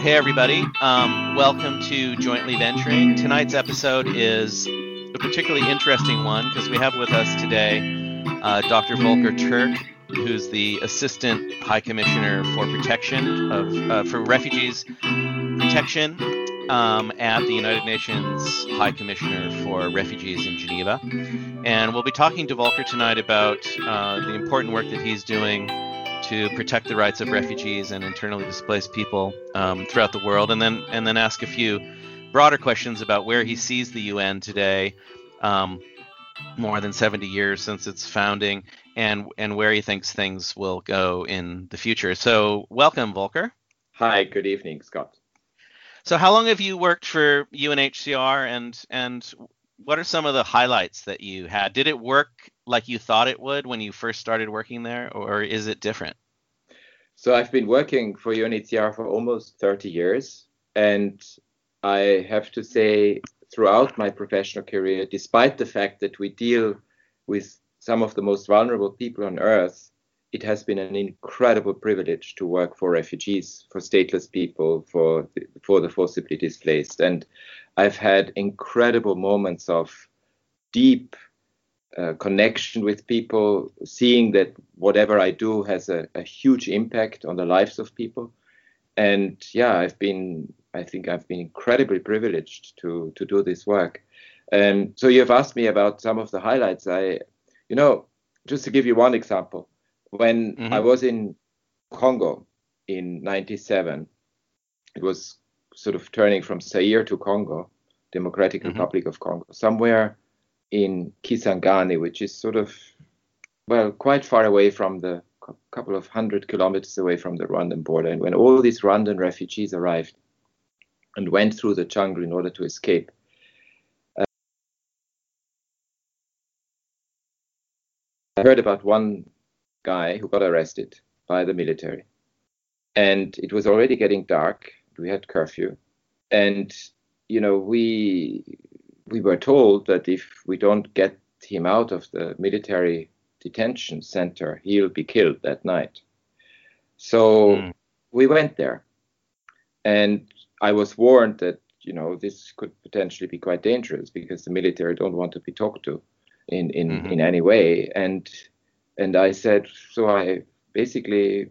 Hey, everybody. Welcome to Jointly Venturing. Tonight's episode is a particularly interesting one because we have with us today Dr. Volker Turk, who's the Assistant High Commissioner for Protection of for Refugees Protection at the United Nations High Commissioner for Refugees in Geneva. And we'll be talking to Volker tonight about the important work that he's doing to protect the rights of refugees and internally displaced people throughout the world, and then ask a few broader questions about where he sees the UN today, more than 70 years since its founding, and where he thinks things will go in the future. So welcome, Volker. Hi, good evening, Scott. So how long have you worked for UNHCR, and what are some of the highlights that you had? Did it work like you thought it would when you first started working there, or is it different? So I've been working for UNHCR for almost 30 years, and I have to say throughout my professional career, despite the fact that we deal with some of the most vulnerable people on earth, it has been an incredible privilege to work for refugees, for stateless people, for the forcibly displaced. And I've had incredible moments of deep connection with people, seeing that whatever I do has a huge impact on the lives of people. And yeah, I think I've been incredibly privileged to do this work. So you have asked me about some of the highlights. Just to give you one example, when I was in Congo in 1997, it was sort of turning from Zaire to Congo, Democratic Republic of Congo, somewhere in Kisangani, which is sort of, quite far away from the couple of 100 kilometers away from the Rwandan border. And when all these Rwandan refugees arrived and went through the jungle in order to escape, I heard about one guy who got arrested by the military. And it was already getting dark. We had curfew. And, we were told that if we don't get him out of the military detention center, he'll be killed that night. So we went there, and I was warned that, this could potentially be quite dangerous because the military don't want to be talked to in any way. And I said, so I basically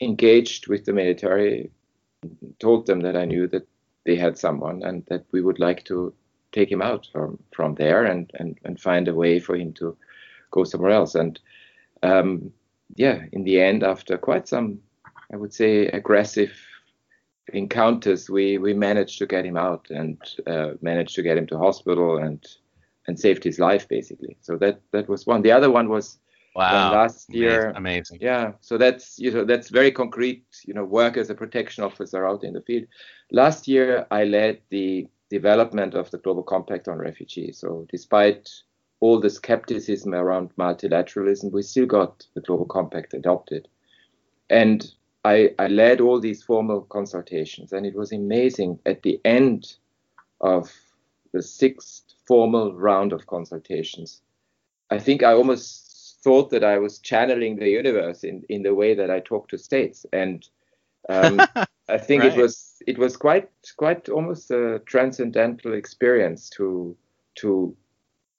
engaged with the military, told them that I knew that they had someone and that we would like to take him out from there and find a way for him to go somewhere else. And in the end, after quite some, I would say, aggressive encounters, we managed to get him out and managed to get him to hospital and saved his life, basically. So that was one. The other one was last year. Amazing. Yeah. So that's very concrete, work as a protection officer out in the field. Last year, I led the development of the Global Compact on Refugees. So despite all the skepticism around multilateralism, we still got the Global Compact adopted. And I led all these formal consultations, and it was amazing. At the end of the 6th formal round of consultations, I think I almost thought that I was channeling the universe in the way that I talk to states. And I think right. It was quite almost a transcendental experience to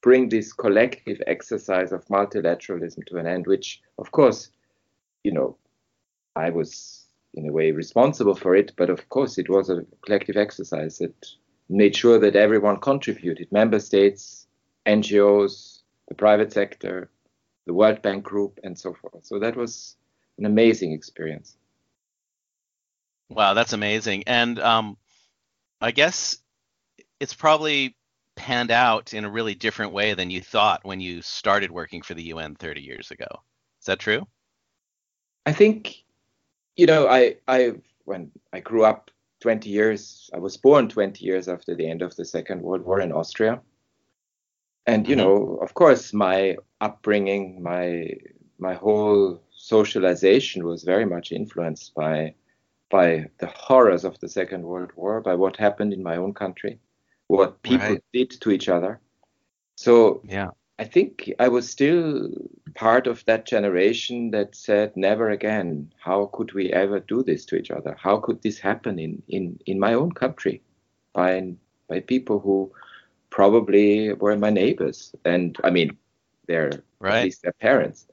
bring this collective exercise of multilateralism to an end, which, of course, I was in a way responsible for it. But of course, it was a collective exercise that made sure that everyone contributed, member states, NGOs, the private sector, the World Bank Group, and so forth. So that was an amazing experience. Wow, that's amazing. And I guess it's probably panned out in a really different way than you thought when you started working for the UN 30 years ago. Is that true? I think, when I grew up 20 years, I was born 20 years after the end of the Second World War in Austria. And, of course, my upbringing, my whole socialization was very much influenced by the horrors of the Second World War, by what happened in my own country, what people did to each other. So I think I was still part of that generation that said, never again. How could we ever do this to each other? How could this happen in my own country by people who probably were my neighbors? And I mean, at least their parents.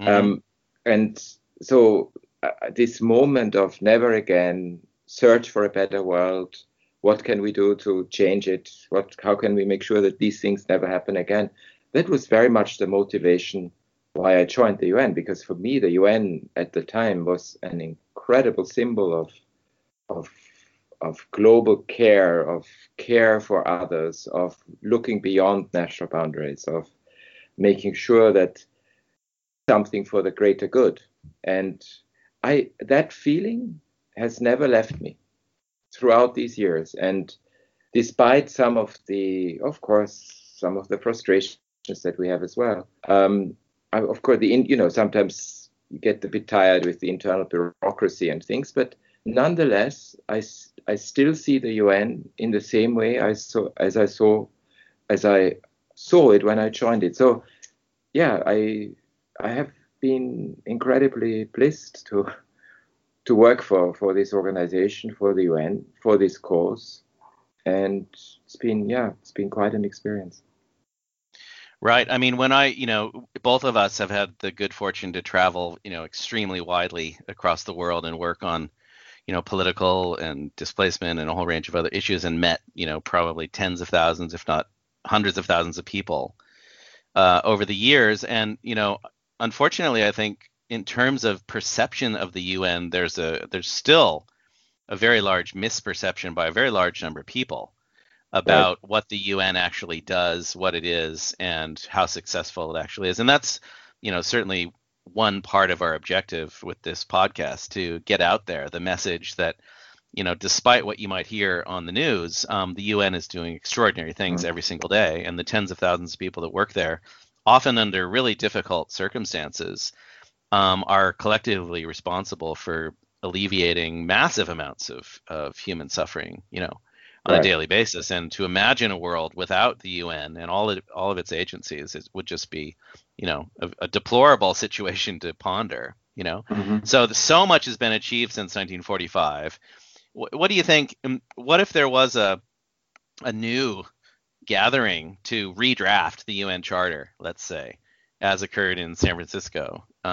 Mm. And so this moment of never again, search for a better world. What can we do to change it? How can we make sure that these things never happen again? That was very much the motivation why I joined the UN, because for me, the UN at the time was an incredible symbol of global care, of care for others, of looking beyond national boundaries, of making sure that something for the greater good. And that feeling has never left me throughout these years. And despite of course, some of the frustrations that we have as well. Sometimes you get a bit tired with the internal bureaucracy and things, but nonetheless, I still see the UN in the same way as I saw it when I joined it. So, yeah, I have been incredibly pleased to work for this organization, for the UN, for this cause, and it's been quite an experience. Right. I mean, when both of us have had the good fortune to travel, extremely widely across the world and work on, political and displacement and a whole range of other issues, and met, probably tens of thousands, if not hundreds of thousands of people over the years. And, unfortunately, I think in terms of perception of the UN, there's still a very large misperception by a very large number of people about what the UN actually does, what it is, and how successful it actually is. And that's, certainly one part of our objective with this podcast, to get out there the message that, despite what you might hear on the news, the UN is doing extraordinary things every single day. And the tens of thousands of people that work there, often under really difficult circumstances, are collectively responsible for alleviating massive amounts of human suffering, on a daily basis. And to imagine a world without the UN and all of its agencies, it would just be, a deplorable situation to ponder, Mm-hmm. So much has been achieved since 1945. What do you think? What if there was a new gathering to redraft the UN Charter, let's say, as occurred in San Francisco in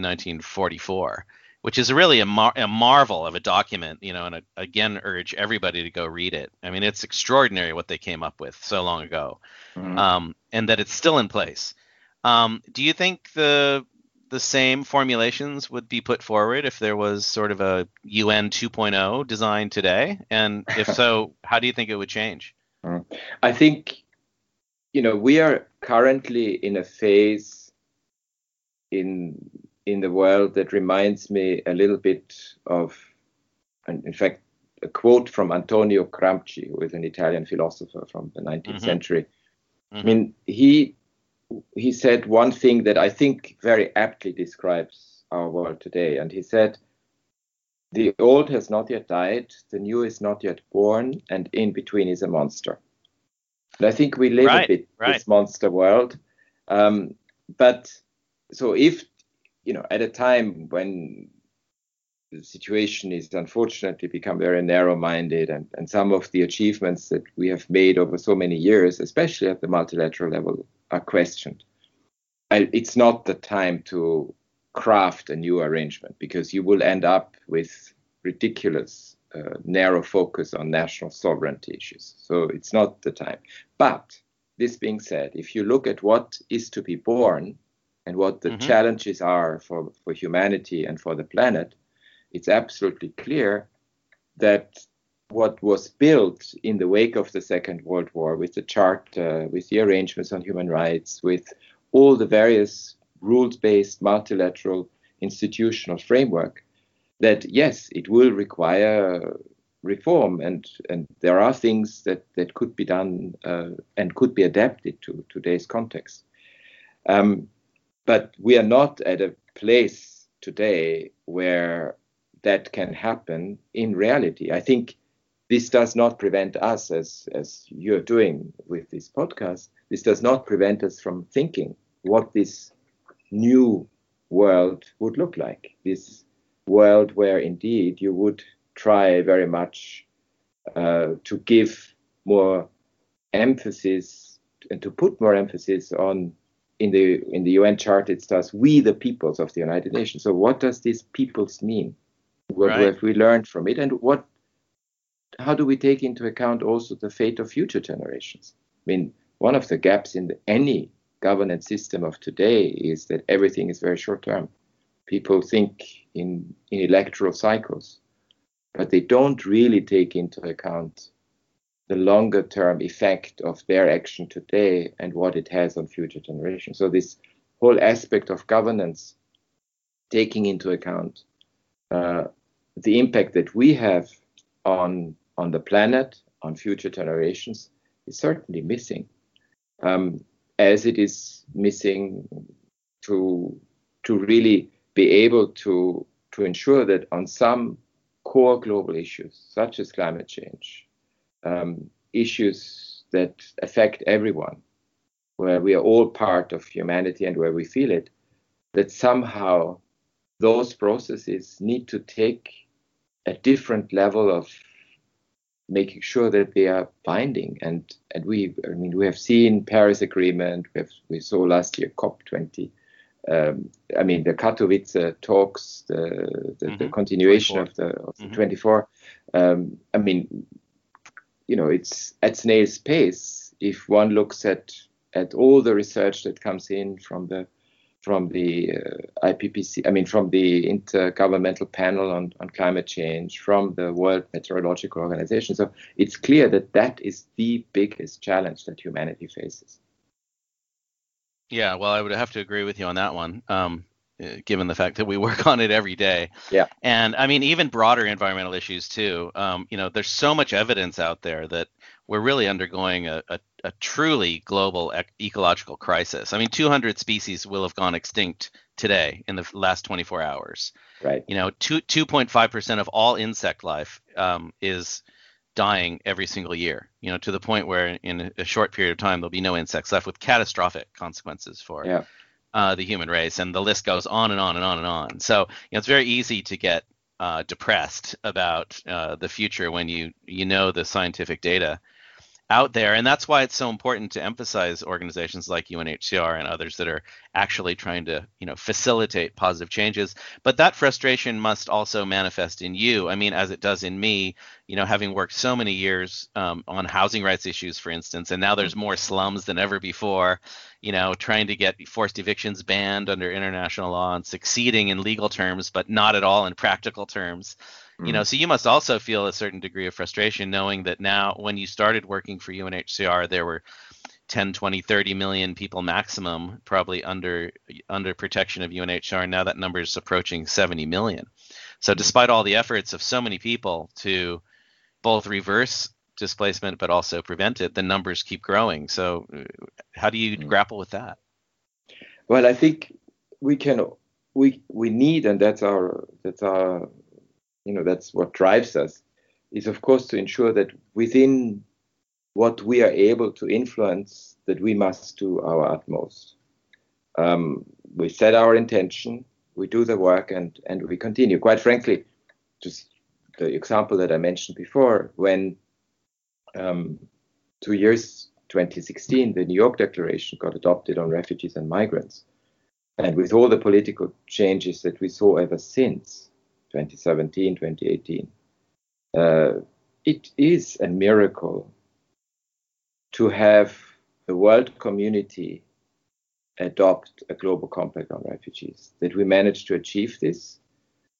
1944? Which is really a marvel of a document, and I again urge everybody to go read it. I mean, it's extraordinary what they came up with so long ago, mm-hmm. And that it's still in place. Do you think the same formulations would be put forward if there was sort of a UN 2.0 designed today? And if so, how do you think it would change? I think, we are currently in a phase in the world that reminds me a little bit of, and in fact, a quote from Antonio Gramsci, who is an Italian philosopher from the 19th mm-hmm. century. Mm-hmm. I mean, he said one thing that I think very aptly describes our world today. And he said, the old has not yet died, the new is not yet born, and in between is a monster. And I think we live this monster world. At a time when the situation is unfortunately become very narrow-minded, and some of the achievements that we have made over so many years, especially at the multilateral level, are questioned. It's not the time to craft a new arrangement, because you will end up with ridiculous, narrow focus on national sovereignty issues. So it's not the time. But this being said, if you look at what is to be born, and what the mm-hmm. challenges are for humanity and for the planet, it's absolutely clear that what was built in the wake of the Second World War, with the Charter, with the arrangements on human rights, with all the various rules-based multilateral institutional framework, that yes, it will require reform, and there are things that could be done and could be adapted to today's context. But we are not at a place today where that can happen in reality. I think This does not prevent us, as you're doing with this podcast, this does not prevent us from thinking what this new world would look like, this world where indeed you would try very much to give more emphasis and to put more emphasis on, in the UN chart, it starts, we the peoples of the United Nations. So what does this peoples mean? What have we learned from it? And how do we take into account also the fate of future generations? I mean, one of the gaps in any governance system of today is that everything is very short term. People think in electoral cycles, but they don't really take into account the longer term effect of their action today and what it has on future generations. So this whole aspect of governance, taking into account the impact that we have on the planet, on future generations, is certainly missing, as it is missing to really be able to ensure that on some core global issues, such as climate change, issues that affect everyone, where we are all part of humanity and where we feel it, that somehow those processes need to take a different level of making sure that they are binding. And we have seen Paris Agreement, we saw last year COP20, the Katowice talks, the continuation of the 24. It's at snail's pace if one looks at all the research that comes in from the IPCC, from the Intergovernmental Panel on Climate Change, from the World Meteorological Organization. So it's clear that is the biggest challenge that humanity faces. Yeah, well, I would have to agree with you on that one, given the fact that we work on it every day. Yeah. And even broader environmental issues too. There's so much evidence out there that we're really undergoing a truly global ecological crisis. 200 species will have gone extinct today in the last 24 hours. Right. 2.5% of all insect life is dying every single year, to the point where in a short period of time, there'll be no insects left, with catastrophic consequences for the human race. And the list goes on and on and on and on. So it's very easy to get depressed about the future when you know the scientific data out there. And that's why it's so important to emphasize organizations like UNHCR and others that are actually trying to, facilitate positive changes. But that frustration must also manifest in you. As it does in me, having worked so many years on housing rights issues, for instance, and now there's more slums than ever before, trying to get forced evictions banned under international law and succeeding in legal terms, but not at all in practical terms. So you must also feel a certain degree of frustration knowing that now when you started working for UNHCR, there were 10, 20, 30 million people maximum probably under protection of UNHCR. Now that number is approaching 70 million. So despite all the efforts of so many people to both reverse displacement but also prevent it, the numbers keep growing. So how do you grapple with that? Well, I think we need, and that's our that's what drives us, is of course to ensure that within what we are able to influence, that we must do our utmost. We set our intention, we do the work, and we continue. Quite frankly, just the example that I mentioned before, when 2016, the New York Declaration got adopted on refugees and migrants, and with all the political changes that we saw ever since, 2017, 2018. It is a miracle to have the world community adopt a global compact on refugees. That we managed to achieve this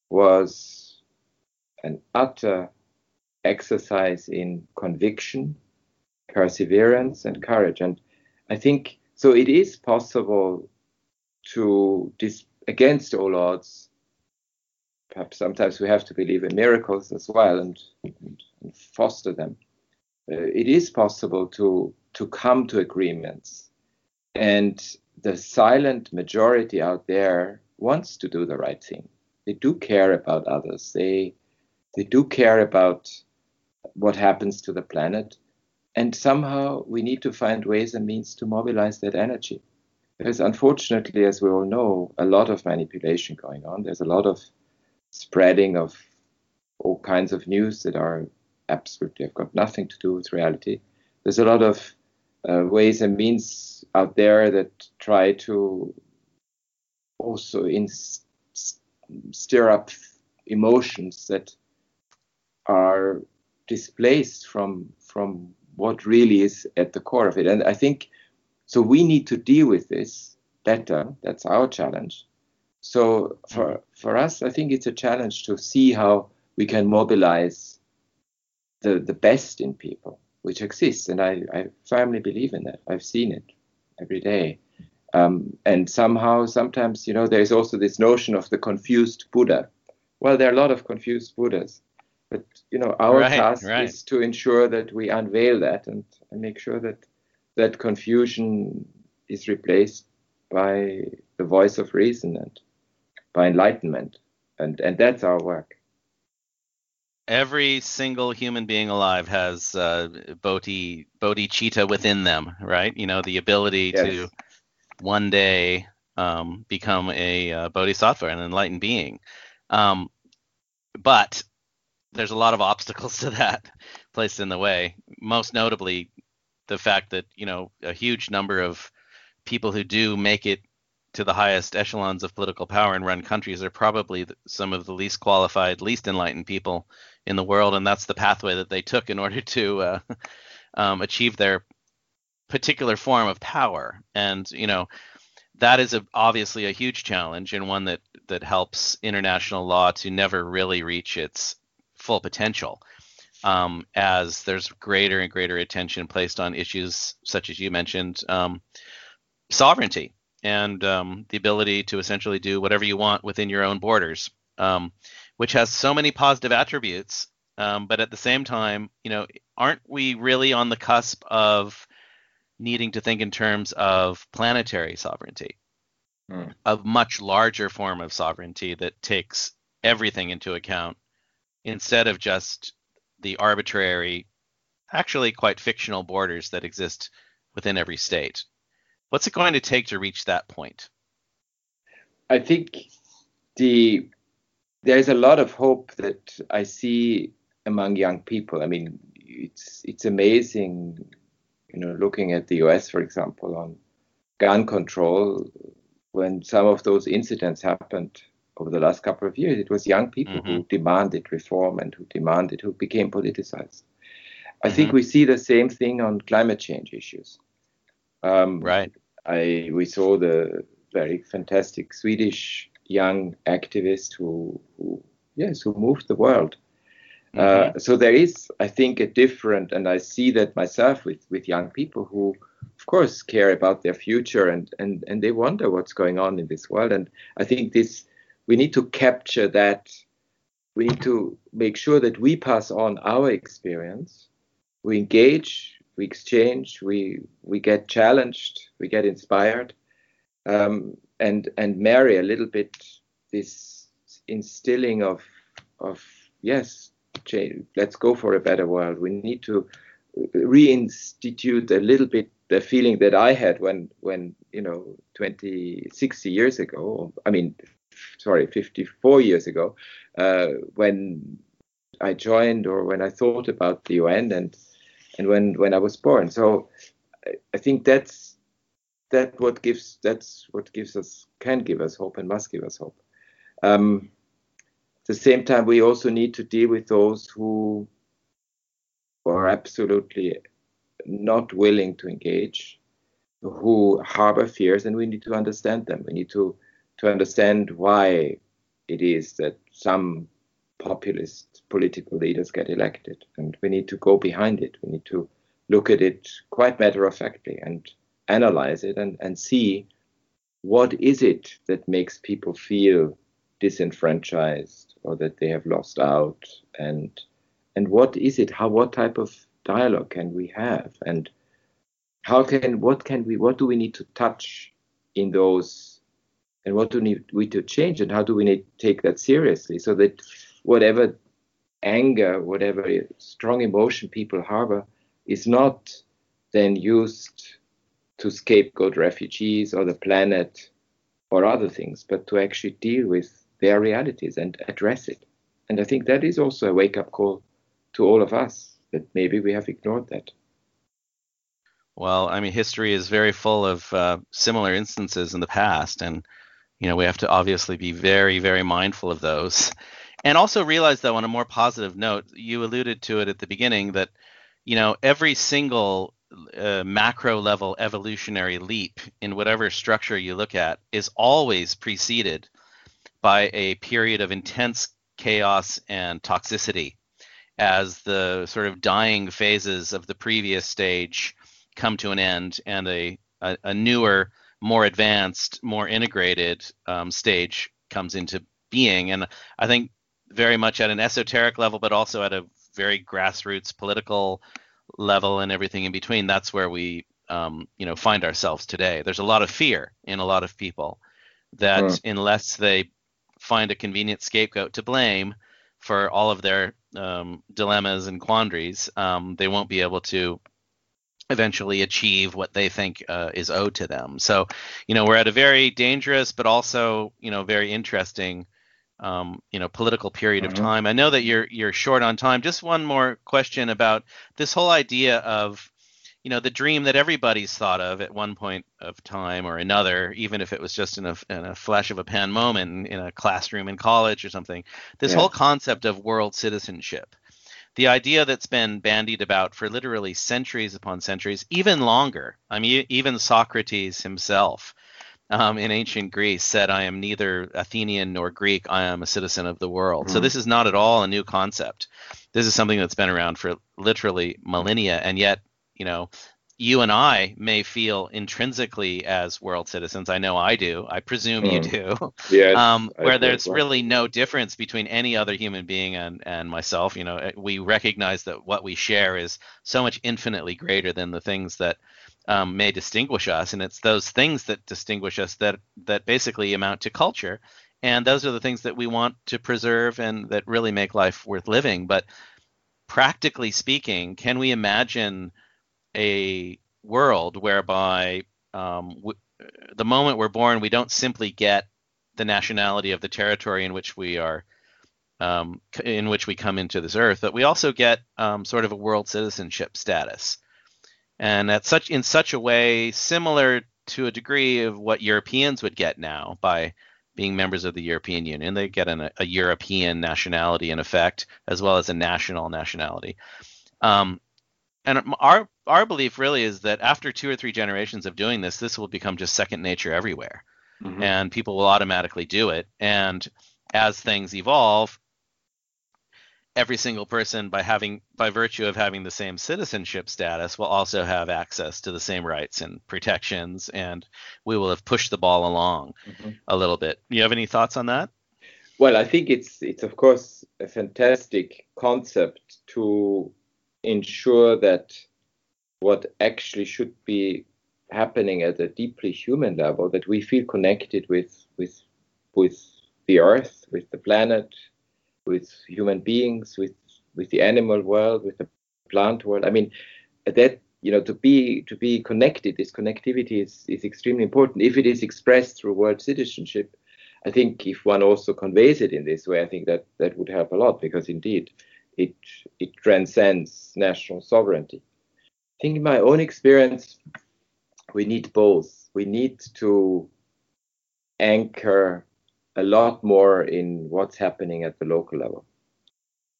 was an utter exercise in conviction, perseverance, and courage. And I think, so it is possible to, against all odds, perhaps sometimes we have to believe in miracles as well and foster them. It is possible to come to agreements. And the silent majority out there wants to do the right thing. They do care about others. They do care about what happens to the planet. And somehow we need to find ways and means to mobilize that energy. There's, unfortunately, as we all know, a lot of manipulation going on. There's a lot of spreading of all kinds of news that are absolutely have got nothing to do with reality. There's a lot of ways and means out there that try to also stir up emotions that are displaced from what really is at the core of it. And I think, so we need to deal with this better. That's our challenge. So for us, I think it's a challenge to see how we can mobilize the best in people, which exists. And I firmly believe in that. I've seen it every day. And somehow, sometimes, you know, there's also this notion of the confused Buddha. Well, there are a lot of confused Buddhas. But, you know, our task is to ensure that we unveil that and make sure that that confusion is replaced by the voice of reason and by enlightenment. And that's our work. Every single human being alive has bodhicitta within them, right? You know, the ability to one day become a bodhisattva, an enlightened being. But there's a lot of obstacles to that placed in the way, most notably the fact that, you know, a huge number of people who do make it to the highest echelons of political power and run countries are probably some of the least qualified, least enlightened people in the world, and that's the pathway that they took in order to achieve their particular form of power. And, you know, that is obviously a huge challenge, and one that helps international law to never really reach its full potential, as there's greater and greater attention placed on issues such as you mentioned, sovereignty and the ability to essentially do whatever you want within your own borders, which has so many positive attributes. But at the same time, you know, aren't we really on the cusp of needing to think in terms of planetary sovereignty, a much larger form of sovereignty that takes everything into account instead of just the arbitrary, actually quite fictional borders that exist within every state? What's it going to take to reach that point? I think there's a lot of hope that I see among young people. I mean, it's amazing, you know, looking at the US, for example, on gun control, when some of those incidents happened over the last couple of years, it was young people who demanded reform and who became politicized. I think we see the same thing on climate change issues. We saw the very fantastic Swedish young activist who moved the world. So there is, I think, a different, and I see that myself with young people who, of course, care about their future and they wonder what's going on in this world. And I think we need to capture that. We need to make sure that we pass on our experience. We engage. We exchange, we get challenged, we get inspired, and marry a little bit this instilling of change. Let's go for a better world. We need to reinstitute a little bit the feeling that I had when you know 60 years ago. I mean, 54 years ago, when I joined or when I thought about the UN and when I was born. So I think that's what can give us hope and must give us hope. At the same time, we also need to deal with those who are absolutely not willing to engage, who harbor fears, and we need to understand them. We need to understand why it is that some populist political leaders get elected, and we need to go behind it. We need to look at it quite matter-of-factly and analyze it and see what is it that makes people feel disenfranchised or that they have lost out, and what is it? What type of dialogue can we have, and what do we need to touch in those, and what do we need to change, and how do we need to take that seriously so that whatever anger, whatever strong emotion people harbor, is not then used to scapegoat refugees or the planet or other things, but to actually deal with their realities and address it. And I think that is also a wake-up call to all of us, that maybe we have ignored that. Well, I mean, history is very full of similar instances in the past, and you know, we have to obviously be very, very mindful of those. And also realize, though, on a more positive note, you alluded to it at the beginning, that you know, every single macro-level evolutionary leap in whatever structure you look at is always preceded by a period of intense chaos and toxicity as the sort of dying phases of the previous stage come to an end and a newer, more advanced, more integrated stage comes into being. And I think very much at an esoteric level, but also at a very grassroots political level and everything in between, that's where we you know, find ourselves today. There's a lot of fear in a lot of people that unless they find a convenient scapegoat to blame for all of their dilemmas and quandaries, they won't be able to eventually achieve what they think is owed to them. So, you know, we're at a very dangerous, but also, you know, very interesting, you know, political period of time. I know that you're short on time. Just one more question about this whole idea of, you know, the dream that everybody's thought of at one point of time or another, even if it was just in a flash of a pan moment in a classroom in college or something, this whole concept of world citizenship. The idea that's been bandied about for literally centuries upon centuries, even longer. I mean, even Socrates himself in ancient Greece said, I am neither Athenian nor Greek. I am a citizen of the world. So this is not at all a new concept. This is something that's been around for literally millennia. And yet, you know, you and I may feel intrinsically as world citizens. I know I do. I presume you do. Yes, where there's really no difference between any other human being and myself. You know, we recognize that what we share is so much infinitely greater than the things that may distinguish us. And it's those things that distinguish us that basically amount to culture. And those are the things that we want to preserve and that really make life worth living. But practically speaking, can we imagine a world whereby the moment we're born, we don't simply get the nationality of the territory in which we are, in which we come into this earth, but we also get sort of a world citizenship status, and at in such a way similar to a degree of what Europeans would get now by being members of the European Union. They get a European nationality in effect, as well as a national nationality. And our belief really is that after 2 or 3 generations of doing this, this will become just second nature everywhere, and people will automatically do it. And as things evolve, every single person, by virtue of having the same citizenship status, will also have access to the same rights and protections, and we will have pushed the ball along a little bit. You have any thoughts on that? Well, I think it's of course a fantastic concept to ensure that what actually should be happening at a deeply human level, that we feel connected with the earth, with the planet, with human beings, with the animal world, with the plant world. I mean, that, you know, to be connected, this connectivity is extremely important. If it is expressed through world citizenship, I think if one also conveys it in this way, I think that would help a lot, because indeed it transcends national sovereignty. I think in my own experience, we need both. We need to anchor a lot more in what's happening at the local level.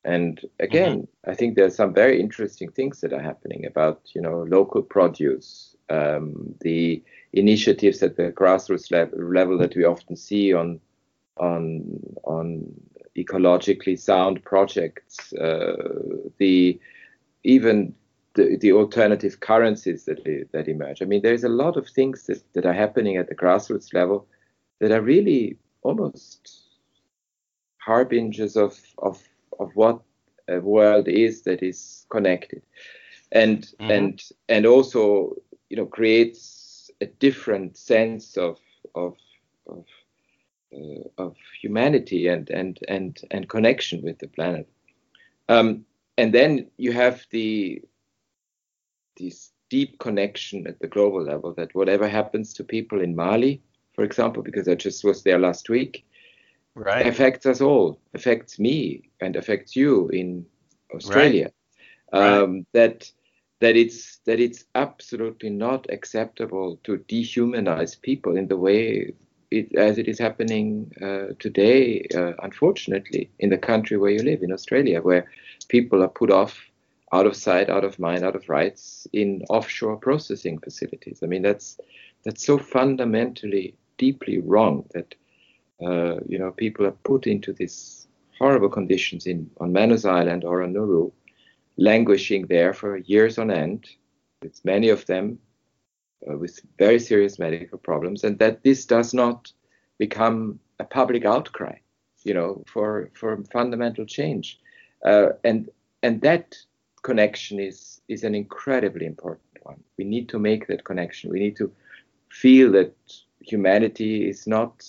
And again, I think there are some very interesting things that are happening about, you know, local produce, the initiatives at the grassroots level that we often see on ecologically sound projects, the alternative currencies that emerge. I mean, there's a lot of things that are happening at the grassroots level that are really almost harbingers of what a world is that is connected, and also, you know, creates a different sense of humanity and connection with the planet. And then you have this deep connection at the global level that whatever happens to people in Mali, for example, because I just was there last week, right, affects us all, affects me and affects you in Australia. Right. Right. That it's absolutely not acceptable to dehumanize people in the way as it is happening today, unfortunately, in the country where you live, in Australia, where people are put off, out of sight, out of mind, out of rights, in offshore processing facilities. I mean, that's so fundamentally, deeply wrong that people are put into these horrible conditions on Manus Island or on Nauru, languishing there for years on end. It's many of them with very serious medical problems, and that this does not become a public outcry, for fundamental change. And that connection is an incredibly important one. We need to make that connection. We need to feel that humanity is not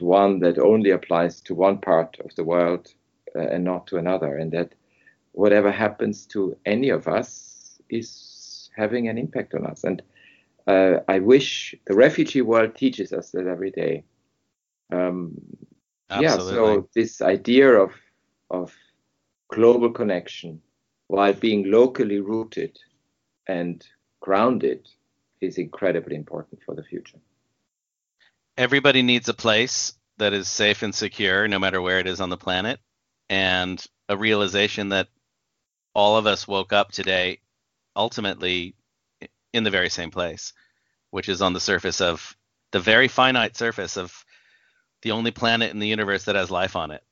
one that only applies to one part of the world and not to another, and that whatever happens to any of us is having an impact on us. And I wish the refugee world teaches us that every day. Absolutely. Yeah, so this idea of global connection while being locally rooted and grounded is incredibly important for the future. Everybody needs a place that is safe and secure, no matter where it is on the planet. And a realization that all of us woke up today, ultimately, in the very same place, which is on the surface of the very finite surface of the only planet in the universe that has life on it,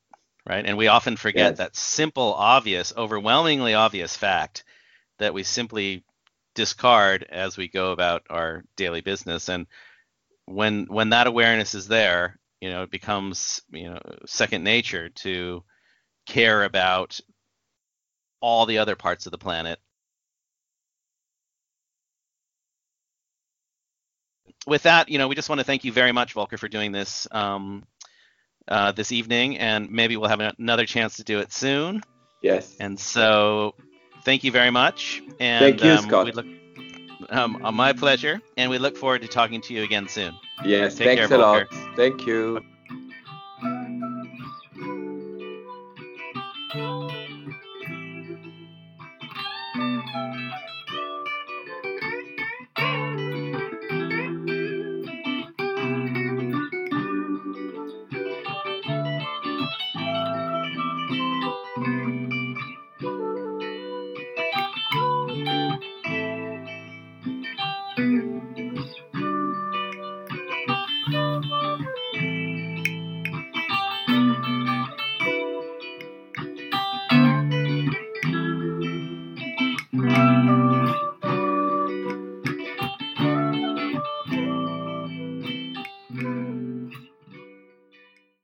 right? And we often forget that simple, obvious, overwhelmingly obvious fact that we simply discard as we go about our daily business. And when that awareness is there, it becomes, second nature to care about all the other parts of the planet. With that, we just want to thank you very much, Volker, for doing this this evening, and maybe we'll have another chance to do it soon. Yes. And so thank you very much. And thank you, Scott. My pleasure, and we look forward to talking to you again soon. Yes, take thanks care, a Volker. Lot. Thank you.